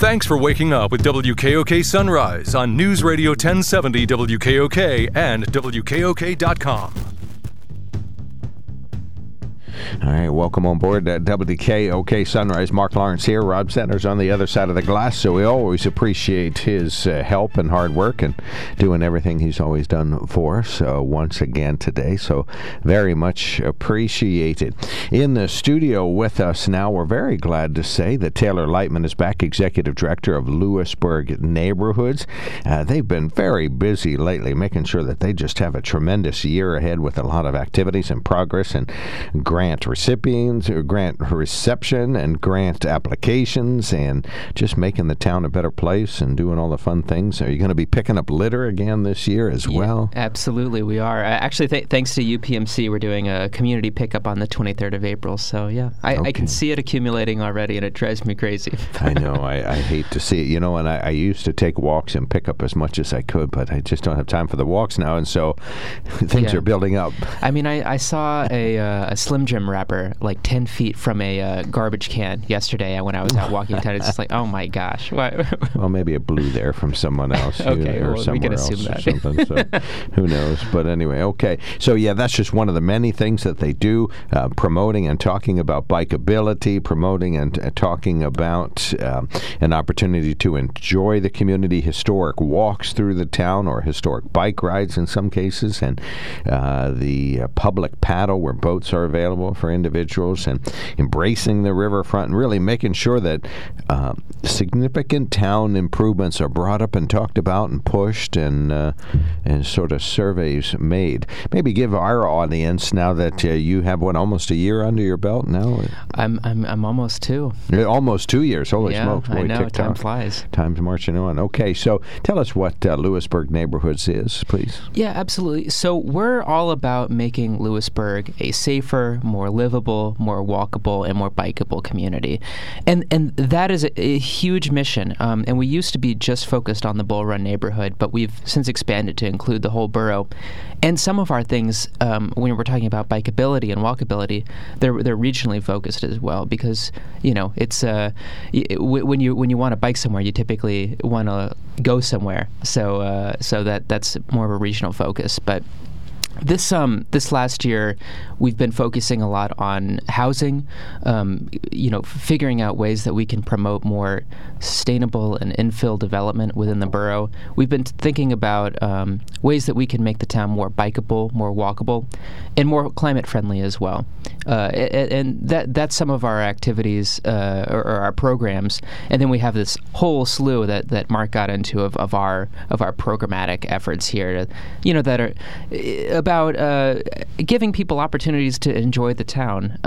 Thanks for waking up with WKOK Sunrise on News Radio 1070 WKOK and WKOK.com. All right, welcome on board at WKOK Sunrise. Mark Lawrence here, Rob Sanders on the other side of the glass, so we always appreciate his help and hard work and doing everything he's always done for us once again today, so very much appreciated. In the studio with us now, we're very glad to say that Taylor Lightman is back, Executive Director of Lewisburg Neighborhoods. They've been very busy lately, making sure that they just have a tremendous year ahead with a lot of activities and progress and grant recipients, or grant reception and grant applications, and just making the town a better place and doing all the fun things. Are you going to be picking up litter again this year as well? Absolutely, we are. Actually, thanks to UPMC, we're doing a community pickup on the 23rd of April. So, yeah, I can see it accumulating already, and it drives me crazy. I know. I hate to see it. You know, and I used to take walks and pick up as much as I could, but I just don't have time for the walks now, and so things are building up. I mean, I saw a Slim Jim wrapper like 10 feet from a garbage can yesterday when I was out walking town. It's just like, oh my gosh. Well, maybe it blew there from someone else. Okay, or well, we can assume that. So who knows? But anyway, okay. So yeah, that's just one of the many things that they do, promoting and talking about bikeability, promoting and talking about an opportunity to enjoy the community, historic walks through the town or historic bike rides in some cases, and the public paddle where boats are available for individuals, and embracing the riverfront, and really making sure that significant town improvements are brought up and talked about and pushed, and sort of surveys made. Maybe give our audience, now that you have almost a year under your belt now. I'm almost 2. You're almost 2 years. Holy smokes! Boy, I know. TikTok. Time flies. Time's marching on. Okay, so tell us what Lewisburg Neighborhoods is, please. Yeah, absolutely. So we're all about making Lewisburg a safer, more livable, more walkable, and more bikeable community. And that is a huge mission. And we used to be just focused on the Bull Run neighborhood, but we've since expanded to include the whole borough. And some of our things, when we're talking about bikeability and walkability, they're regionally focused as well, because, you know, it's when you want to bike somewhere, you typically want to go somewhere. So that's more of a regional focus. But this last year, we've been focusing a lot on housing, figuring out ways that we can promote more sustainable and infill development within the borough. We've been thinking about ways that we can make the town more bikeable, more walkable, and more climate friendly as well. And that's some of our activities or our programs. And then we have this whole slew that Mark got into of our programmatic efforts here, that are about giving people opportunities to enjoy the town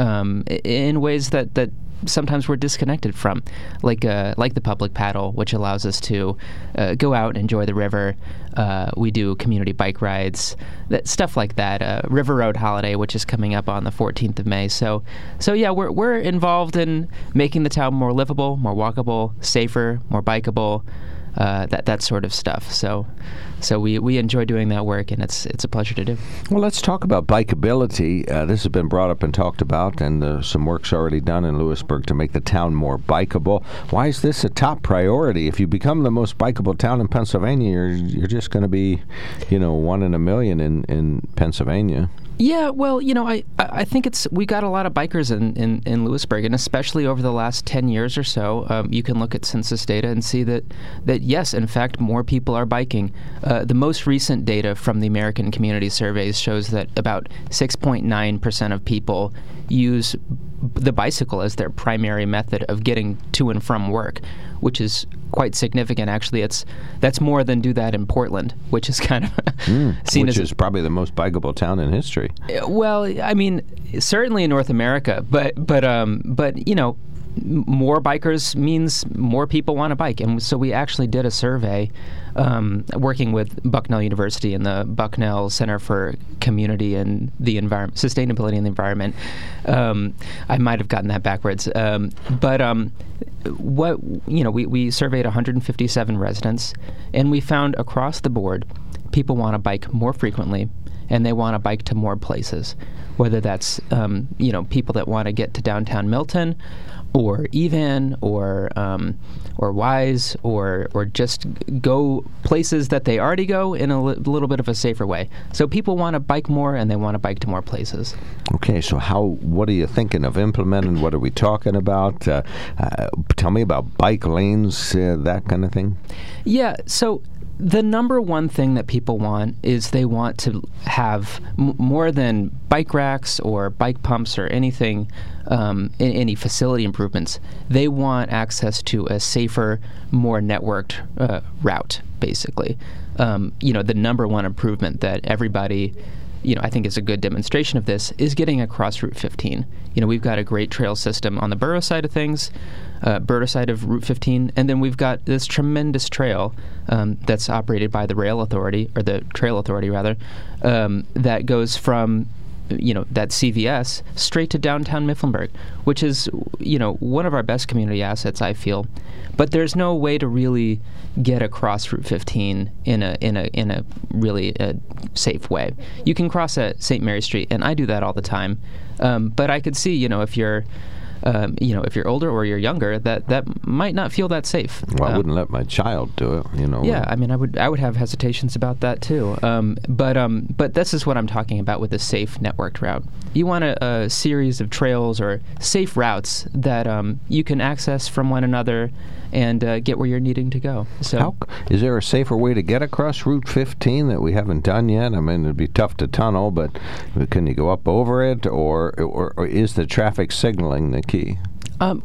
in ways that sometimes we're disconnected from, like the public paddle, which allows us to go out and enjoy the river. We do community bike rides, stuff like that. River Road holiday, which is coming up on the 14th of May. So yeah, we're involved in making the town more livable, more walkable, safer, more bikeable. That sort of stuff. So we enjoy doing that work, and it's a pleasure to do. Well, let's talk about bikeability. This has been brought up and talked about, and some work's already done in Lewisburg to make the town more bikeable. Why is this a top priority? If you become the most bikeable town in Pennsylvania, you're just going to be, one in a million in Pennsylvania. Yeah, well, I think we got a lot of bikers in Lewisburg, and especially over the last 10 years or so, you can look at census data and see that yes, in fact, more people are biking. The most recent data from the American Community Surveys shows that about 6.9% of people use the bicycle as their primary method of getting to and from work, which is quite significant. Actually, that's more than do that in Portland, which is kind of seen as... Which is probably the most bikeable town in history. Well, I mean, certainly in North America, but more bikers means more people want to bike. And so we actually did a survey working with Bucknell University and the Bucknell Center for Community and the Environment, Sustainability and the Environment. I might have gotten that backwards. We surveyed 157 residents, and we found across the board people want to bike more frequently, and they want to bike to more places, whether that's people that want to get to downtown Milton or Evan, or Wise, or just go places that they already go in a little bit of a safer way. So people want to bike more, and they want to bike to more places. Okay, so what are you thinking of implementing? What are we talking about? Tell me about bike lanes, that kind of thing. Yeah, so the number one thing that people want is they want to have more than bike racks or bike pumps or anything, any facility improvements. They want access to a safer, more networked route, basically. The number one improvement that everybody, I think is a good demonstration of this, is getting across Route 15. We've got a great trail system on the borough side of things, borough side of Route 15, and then we've got this tremendous trail that's operated by the Trail Authority, rather, that goes from, that CVS straight to downtown Mifflinburg, which is, one of our best community assets, I feel. But there's no way to really get across Route 15 in a really safe way. You can cross at St. Mary Street, and I do that all the time. But I could see, if you're older or you're younger, that might not feel that safe. Well, I wouldn't let my child do it, Yeah, I would have hesitations about that too. But this is what I'm talking about with a safe networked route. You want a series of trails or safe routes that you can access from one another and get where you're needing to go. So, is there a safer way to get across Route 15 that we haven't done yet? It'd be tough to tunnel, but can you go up over it, or is the traffic signaling the key? I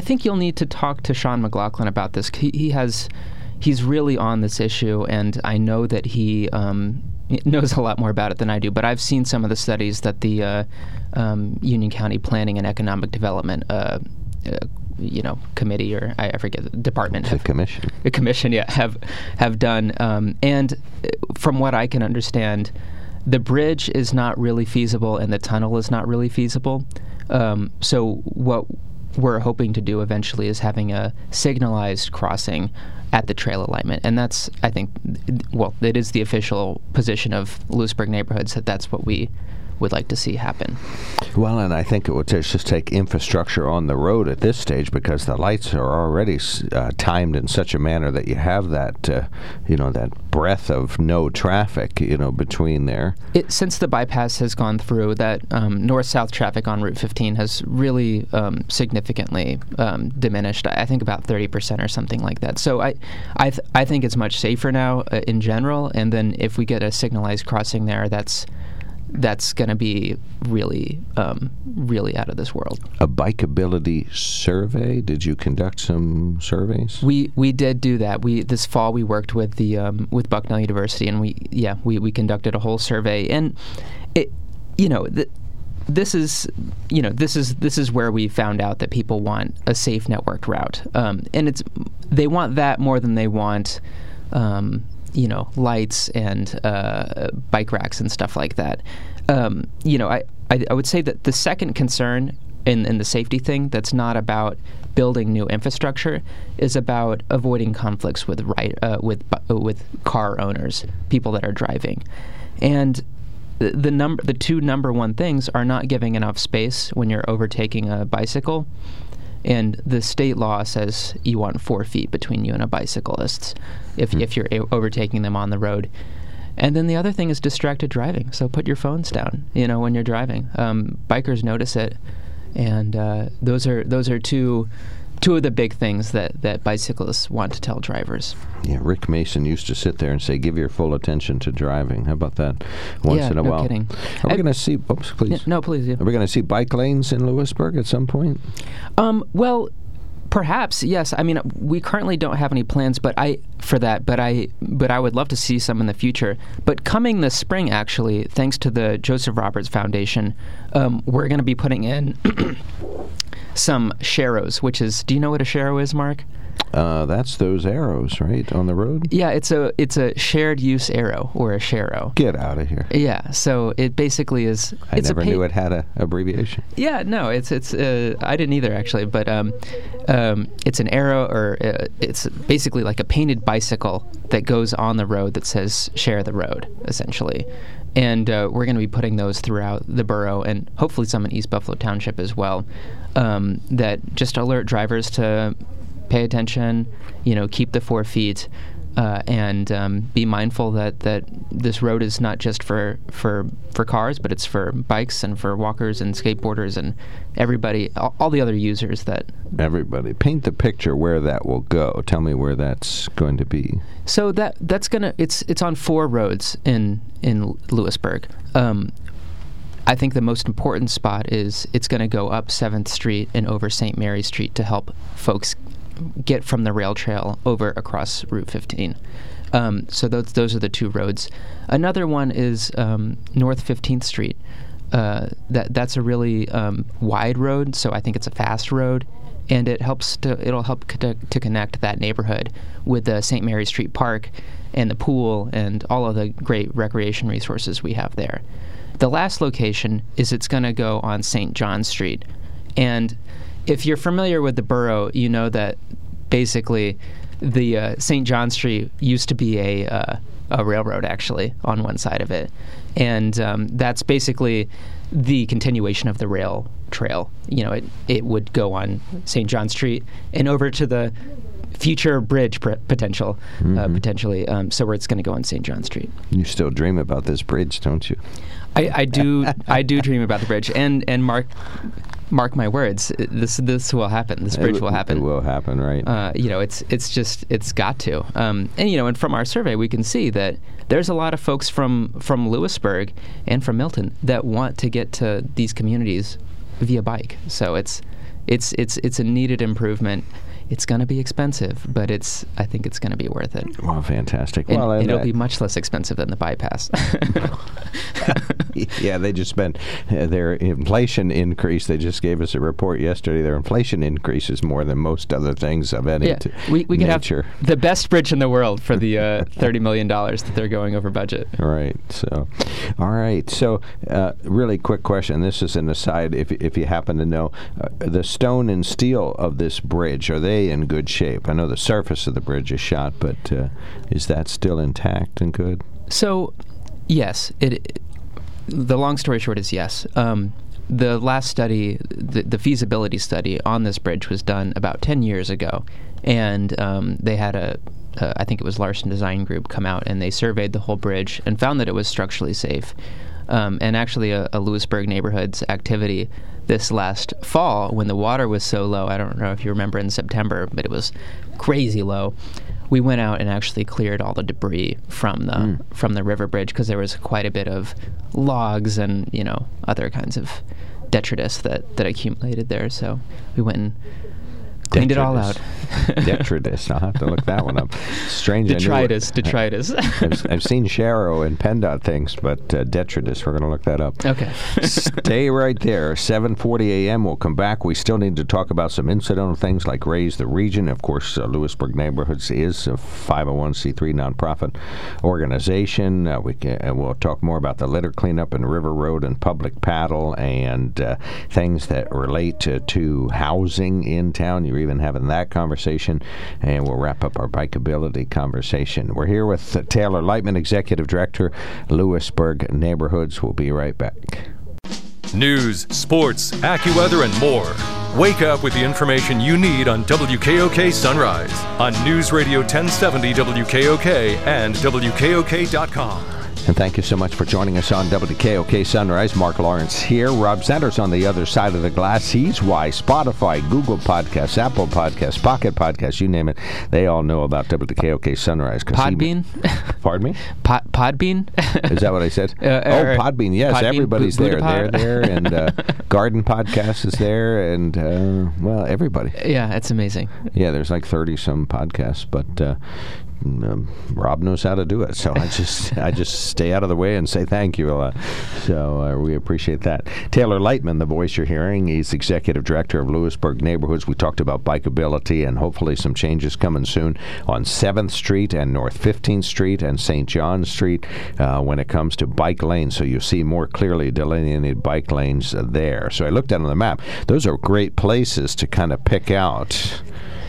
think you'll need to talk to Sean McLaughlin about this. He's really on this issue, and I know that he knows a lot more about it than I do. But I've seen some of the studies that the Union County Planning and Economic Development committee, or I forget, the department. A commission, yeah, have done. And from what I can understand, the bridge is not really feasible and the tunnel is not really feasible. So what we're hoping to do eventually is having a signalized crossing at the trail alignment. And that's, I think, it is the official position of Lewisburg Neighborhoods that that's what we would like to see happen. Well, and I think it would just take infrastructure on the road at this stage, because the lights are already timed in such a manner that you have that, that breadth of no traffic, between there. Since the bypass has gone through, that north-south traffic on Route 15 has really significantly diminished. I think about 30% or something like that. So I think it's much safer now in general. And then if we get a signalized crossing there, that's going to be really, really out of this world. A bikeability survey? Did you conduct some surveys? We did do that. This fall we worked with Bucknell University, and we conducted a whole survey. And this is where we found out that people want a safe networked route, and they want that more than they want lights and bike racks and stuff like that. I would say that the second concern in the safety thing that's not about building new infrastructure is about avoiding conflicts with car owners, people that are driving. And the two number one things are not giving enough space when you're overtaking a bicycle. And the state law says you want 4 feet between you and a bicyclist if you're overtaking them on the road. And then the other thing is distracted driving. So put your phones down, when you're driving. Bikers notice it, and those are two of the big things that bicyclists want to tell drivers. Yeah, Rick Mason used to sit there and say, give your full attention to driving. How about that? Once in a while. No kidding. Are we going to see... Oops, please. No, please. Yeah. Are we going to see bike lanes in Lewisburg at some point? Perhaps, yes. We currently don't have any plans but I would love to see some in the future. But coming this spring, actually, thanks to the Joseph Roberts Foundation, we're going to be putting in... some sharrows, which is, do you know what a sharrow is, Mark? That's those arrows, right, on the road? Yeah, it's a shared use arrow, or a sharrow. Get out of here. Yeah, so it basically is... I never knew it had an abbreviation. Yeah, no, it's I didn't either, actually, but it's an arrow, or it's basically like a painted bicycle that goes on the road that says, share the road, essentially. And we're going to be putting those throughout the borough, and hopefully some in East Buffalo Township as well. that just alert drivers to pay attention, keep the 4 feet, and be mindful that this road is not just for cars, but it's for bikes and for walkers and skateboarders and everybody, all the other users that... Everybody. Paint the picture where that will go. Tell me where that's going to be. So that's going to... It's on 4 roads in Lewisburg. I think the most important spot is it's going to go up 7th Street and over St. Mary Street to help folks get from the rail trail over across Route 15. So those are the 2 roads. Another one is North 15th Street. That's a really wide road, so I think it's a fast road, and it helps it'll help to connect that neighborhood with the St. Mary Street Park and the pool and all of the great recreation resources we have there. The last location is it's going to go on St. John Street, and if you're familiar with the borough, you know that basically the St. John Street used to be a railroad, actually, on one side of it. And that's basically the continuation of the rail trail. It would go on St. John Street and over to the future bridge potentially. So where it's going to go on St. John Street. You still dream about this bridge, don't you? I do. I do dream about the bridge. And Mark my words, this will happen. This bridge will happen. It will happen, right? It's got to. And from our survey, we can see that there's a lot of folks from Lewisburg and from Milton that want to get to these communities via bike. So it's a needed improvement. It's going to be expensive, but I think it's going to be worth it. Wow, fantastic. And it'll be much less expensive than the bypass. Yeah, they just spent their inflation increase. They just gave us a report yesterday. Their inflation increase is more than most other things of any nature. We could have the best bridge in the world for the $30 million that they're going over budget. Right. So, all right. So, really quick question. This is an aside if you happen to know. The stone and steel of this bridge, are they in good shape? I know the surface of the bridge is shot, but is that still intact and good? So, yes. The long story short is yes. The last study, the feasibility study on this bridge was done about 10 years ago, and they had I think it was Larson Design Group come out, and they surveyed the whole bridge and found that it was structurally safe. And actually a Lewisburg Neighborhoods activity this last fall when the water was so low, I don't know if you remember in September, but it was crazy low, we went out and actually cleared all the debris from the river bridge because there was quite a bit of logs and other kinds of detritus that accumulated there. So we went and cleaned it all out. Detritus. I'll have to look that one up. Strange. Detritus. I've seen Sharrow and PennDOT things, but detritus, we're going to look that up. Okay. Stay right there. 7:40 a.m. We'll come back. We still need to talk about some incidental things like Raise the Region. Of course, Lewisburg Neighborhoods is a 501c3 nonprofit organization. We'll talk more about the litter cleanup and River Road and public paddle and things that relate to housing in town. You're even having that conversation, and we'll wrap up our bikeability conversation. We're here with Taylor Lightman, Executive Director, Lewisburg Neighborhoods. We'll be right back. News, sports, AccuWeather, and more. Wake up with the information you need on WKOK Sunrise on News Radio 1070 WKOK and WKOK.com. And thank you so much for joining us on WKOK Sunrise. Mark Lawrence here. Rob Sanders on the other side of the glass. He's why Spotify, Google Podcasts, Apple Podcasts, Pocket Podcasts, you name it, they all know about WKOK Sunrise. Podbean? Pardon me? Podbean? Is that what I said? Podbean, yes. Podbean, everybody's there. They're there. And Garden Podcast is there. And, everybody. Yeah, it's amazing. Yeah, there's like 30-some podcasts, but... Rob knows how to do it, so I just stay out of the way and say thank you a lot. So we appreciate that. Taylor Lightman, the voice you're hearing, he's Executive Director of Lewisburg Neighborhoods. We talked about bikeability and hopefully some changes coming soon on 7th Street and North 15th Street and St. John Street when it comes to bike lanes, so you see more clearly delineated bike lanes there. So I looked down on the map. Those are great places to kind of pick out.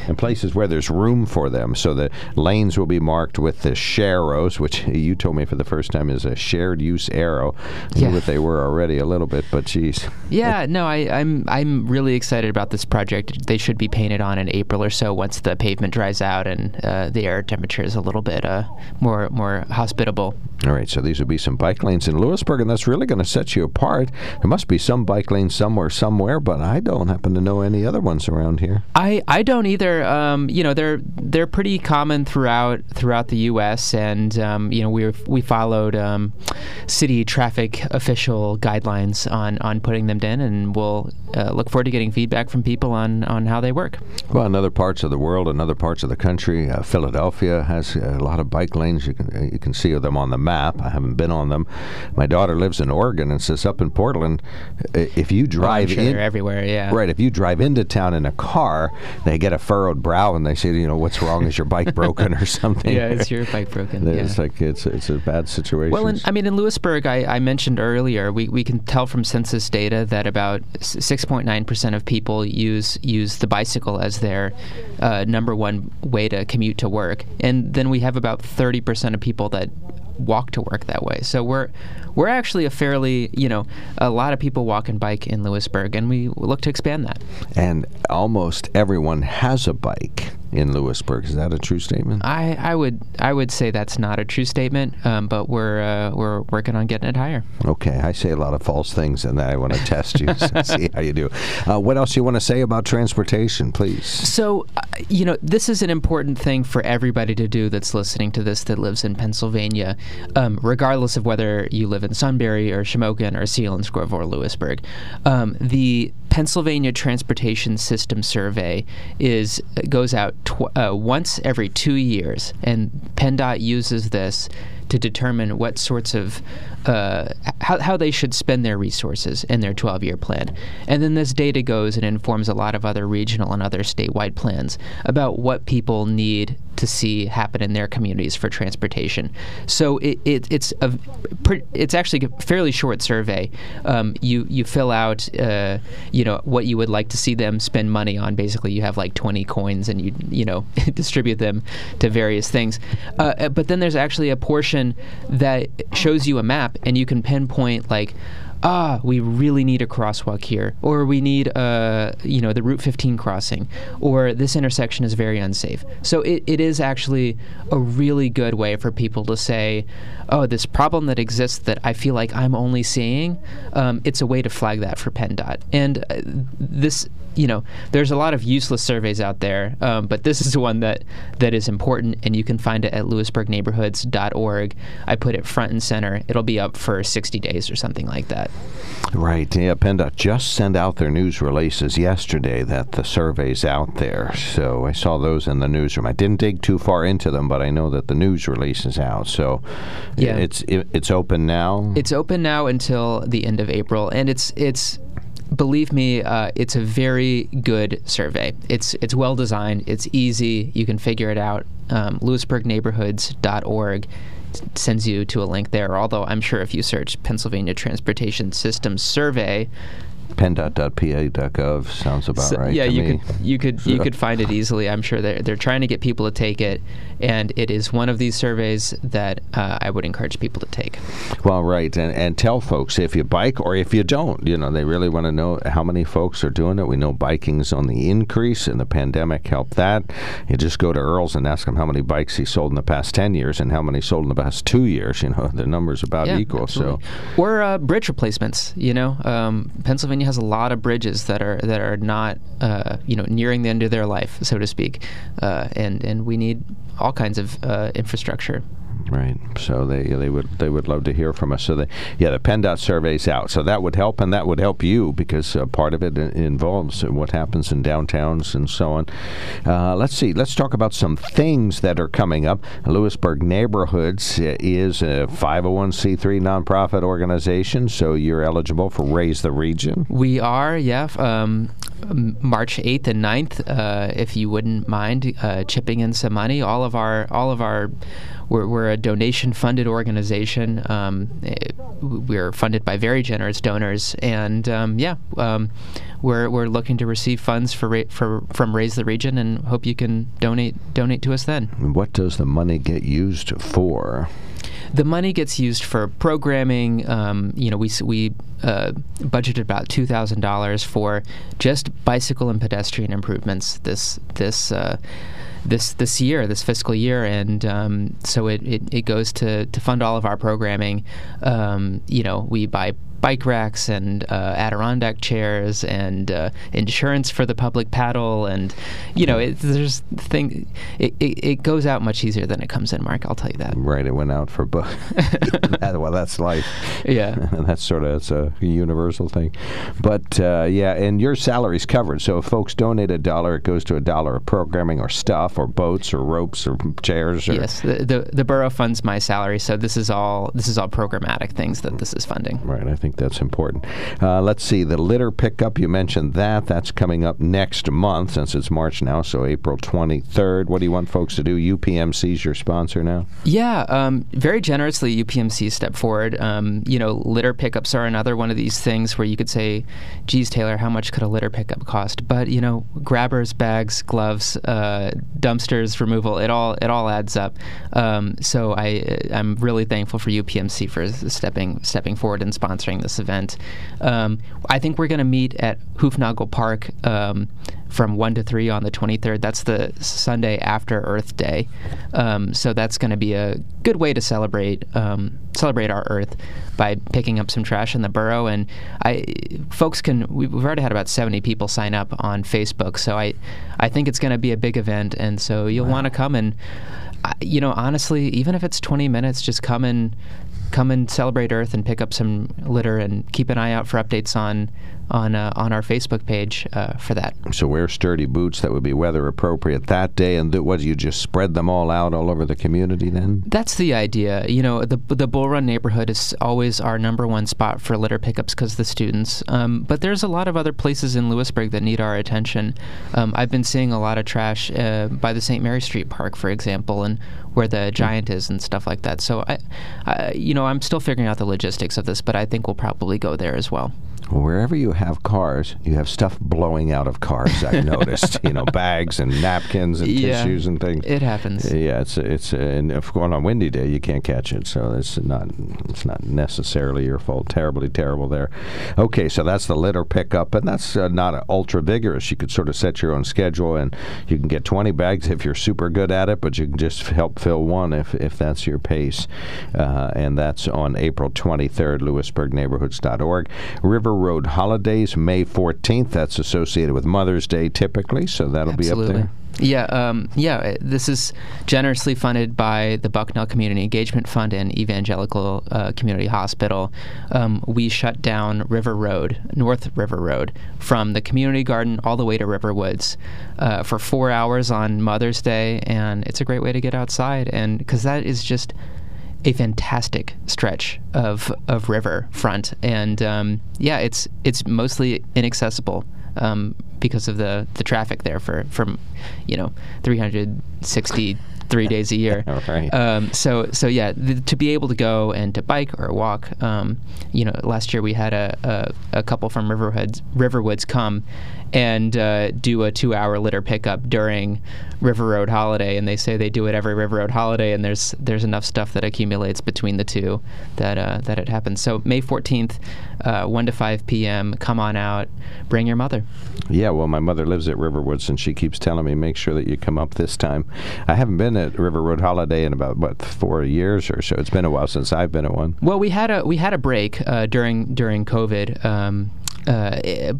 and places where there's room for them. So the lanes will be marked with the sharrows, which you told me for the first time is a shared use arrow. I knew what they were already a little bit, but geez. Yeah, no, I'm really excited about this project. They should be painted on in April or so once the pavement dries out and the air temperature is a little bit more hospitable. All right, so these would be some bike lanes in Lewisburg, and that's really going to set you apart. There must be some bike lanes somewhere, but I don't happen to know any other ones around here. I don't either. They're pretty common throughout the U.S., and we followed city traffic official guidelines on putting them in, and we'll look forward to getting feedback from people on how they work. Well, in other parts of the world, in other parts of the country, Philadelphia has a lot of bike lanes. You can see them on the map. I haven't been on them. My daughter lives in Oregon and says up in Portland, if you drive they're everywhere, yeah. Right. If you drive into town in a car, they get a furrowed brow and they say, what's wrong? Is your bike broken or something? Yeah, is your bike broken? It's like it's a bad situation. Well, in Lewisburg, I mentioned earlier, we can tell from census data that about 6.9% of people use the bicycle as their number one way to commute to work, and then we have about 30% of people that walk to work that way. So we're actually a fairly, a lot of people walk and bike in Lewisburg, and we look to expand that. And almost everyone has a bike in Lewisburg. Is that a true statement? I would say that's not a true statement, but we're working on getting it higher. Okay, I say a lot of false things, and I want to test you, so see how you do. What else you want to say about transportation, please? So, this is an important thing for everybody to do that's listening to this that lives in Pennsylvania, regardless of whether you live in Sunbury or Shamokin or Selinsgrove or Lewisburg. The Pennsylvania Transportation System Survey goes out once every 2 years, and PennDOT uses this to determine what sorts of how they should spend their resources in their 12-year plan. And then this data goes and informs a lot of other regional and other statewide plans about what people need to see happen in their communities for transportation. So it's actually a fairly short survey. You fill out what you would like to see them spend money on. Basically, you have like 20 coins and you distribute them to various things. But then there's actually a portion that shows you a map and you can pinpoint like, we really need a crosswalk here, or we need, the Route 15 crossing, or this intersection is very unsafe. So it is actually a really good way for people to say, this problem that exists that I feel like I'm only seeing, it's a way to flag that for PennDOT. And this, there's a lot of useless surveys out there, but this is one that is important, and you can find it at lewisburgneighborhoods.org. I put it front and center. It'll be up for 60 days or something like that. Right. Yeah, PennDOT just sent out their news releases yesterday that the survey's out there. So I saw those in the newsroom. I didn't dig too far into them, but I know that the news release is out. So yeah. It's open now? It's open now until the end of April, and it's believe me, it's a very good survey. It's well designed. It's easy. You can figure it out. LewisburgNeighborhoods.org sends you to a link there, although I'm sure if you search Pennsylvania Transportation Systems Survey, PennDOT.pa.gov sounds about right. Yeah, you could find it easily. I'm sure they're trying to get people to take it, and it is one of these surveys that I would encourage people to take. Well, right, and tell folks if you bike or if you don't. They really want to know how many folks are doing it. We know biking's on the increase, and the pandemic helped that. You just go to Earl's and ask him how many bikes he sold in the past 10 years and how many sold in the past 2 years. The number's about equal. Absolutely. So, or bridge replacements. Pennsylvania has a lot of bridges that are not nearing the end of their life, so to speak, and we need all kinds of infrastructure. Right. So they would love to hear from us. So the PennDOT survey's out. So that would help, and that would help you because part of it involves what happens in downtowns and so on. Let's see. Let's talk about some things that are coming up. Lewisburg Neighborhoods is a 501c3 nonprofit organization, so you're eligible for Raise the Region. We are, yeah. March 8th and 9th, if you wouldn't mind chipping in some money. We're a donation-funded organization. We're funded by very generous donors, and we're looking to receive funds from Raise the Region, and hope you can donate to us then. What does the money get used for? The money gets used for programming. We budgeted about $2,000 for just bicycle and pedestrian improvements this fiscal year, and so it goes to fund all of our programming. We buy bike racks and Adirondack chairs and insurance for the public paddle, and it goes out much easier than it comes in, Mark, I'll tell you that. Right, it went out for both. Well, that's life. Yeah. That's it's a universal thing. But and your salary's covered, so if folks donate $1, it goes to $1 of programming or stuff or boats or ropes or chairs. Or yes, the borough funds my salary, so this is all programmatic things that this is funding. Right, I think that's important. Let's see, the litter pickup, you mentioned that. That's coming up next month, since it's March now, so April 23rd. What do you want folks to do? UPMC's your sponsor now? Yeah, very generously, UPMC stepped forward. Litter pickups are another one of these things where you could say, geez, Taylor, how much could a litter pickup cost? But, grabbers, bags, gloves, dumpsters, removal, it all adds up. So I'm really thankful for UPMC for stepping forward and sponsoring this event. I think we're going to meet at Hufnagel Park from 1 to 3 on the 23rd. That's the Sunday after Earth Day. So that's going to be a good way to celebrate our Earth by picking up some trash in the borough. And we've already had about 70 people sign up on Facebook. So I think it's going to be a big event. And so you'll want to come and, honestly, even if it's 20 minutes, just come and celebrate Earth and pick up some litter, and keep an eye out for updates on our Facebook page for that. So wear sturdy boots that would be weather appropriate that day, and you just spread them all out all over the community then? That's the idea. The Bull Run neighborhood is always our number one spot for litter pickups because the students. But there's a lot of other places in Lewisburg that need our attention. I've been seeing a lot of trash by the St. Mary Street Park, for example, and where the Giant is and stuff like that. So I'm still figuring out the logistics of this, but I think we'll probably go there as well. Wherever you have cars, you have stuff blowing out of cars, I've noticed. Bags and napkins and tissues and things. It happens. Yeah, and if on a windy day, you can't catch it. So it's not necessarily your fault. Terribly terrible there. Okay, so that's the litter pickup, and that's not ultra vigorous. You could sort of set your own schedule, and you can get 20 bags if you're super good at it, but you can just help fill one if that's your pace. And that's on April 23rd, LewisburgNeighborhoods.org. River Road holidays, May 14th. That's associated with Mother's Day typically, so that'll Absolutely. Be up there. Yeah, this is generously funded by the Bucknell Community Engagement Fund and Evangelical Community Hospital. We shut down River Road, North River Road, from the community garden all the way to Riverwoods for 4 hours on Mother's Day, and it's a great way to get outside, and because that is just a fantastic stretch of river front, and it's mostly inaccessible because of the traffic there from 363 days a year. Right. To be able to go and to bike or walk, last year we had a couple from Riverwoods come and do a 2-hour litter pickup during River Road holiday, and they say they do it every River Road holiday, and there's enough stuff that accumulates between the two that it happens. So May 14th, 1 to 5 p.m., come on out, bring your mother. Yeah, well, my mother lives at Riverwoods, and she keeps telling me, make sure that you come up this time. I haven't been at River Road holiday in about, 4 years or so. It's been a while since I've been at one. Well, we had a break during COVID,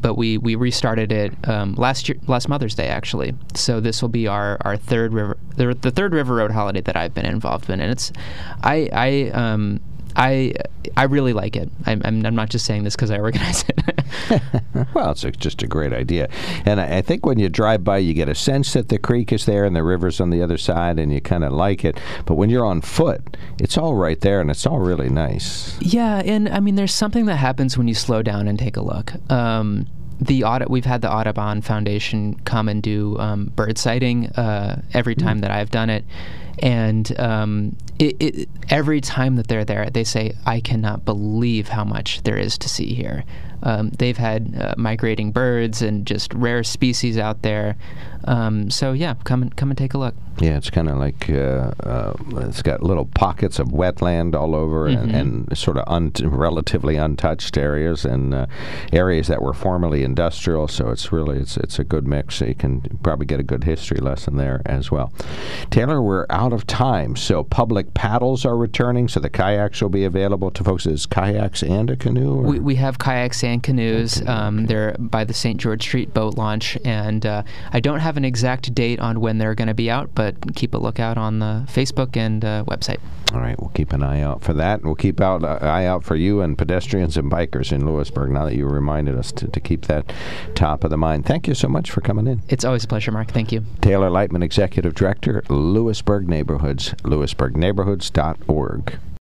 but we restarted it last Mother's Day, actually. So this will be our the third River Road holiday that I've been involved in, and I really like it. I'm not just saying this because I organize it. Well, it's just a great idea. And I think when you drive by, you get a sense that the creek is there and the river's on the other side, and you kind of like it. But when you're on foot, it's all right there, and it's all really nice. Yeah, and, there's something that happens when you slow down and take a look. We've had the Audubon Foundation come and do bird sighting every time that I've done it, and every time that they're there, they say, "I cannot believe how much there is to see here." They've had migrating birds and just rare species out there. So yeah, come and take a look. Yeah, it's kind of like it's got little pockets of wetland all over, mm-hmm. and sort of relatively untouched areas, and areas that were formerly industrial. So it's really it's a good mix. So you can probably get a good history lesson there as well. Taylor, we're out of time. So public paddles are returning. So the kayaks will be available to folks. Is kayaks and a canoe? Or? We have kayaks and canoes. They're by the St. George Street boat launch, and I don't have an exact date on when they're going to be out, but keep a lookout on the Facebook and website. All right, we'll keep an eye out for that. We'll keep an eye out for you and pedestrians and bikers in Lewisburg, now that you reminded us to keep that top of the mind. Thank you so much for coming in. It's always a pleasure, Mark. Thank you. Taylor Lightman, Executive Director, Lewisburg Neighborhoods, lewisburgneighborhoods.org.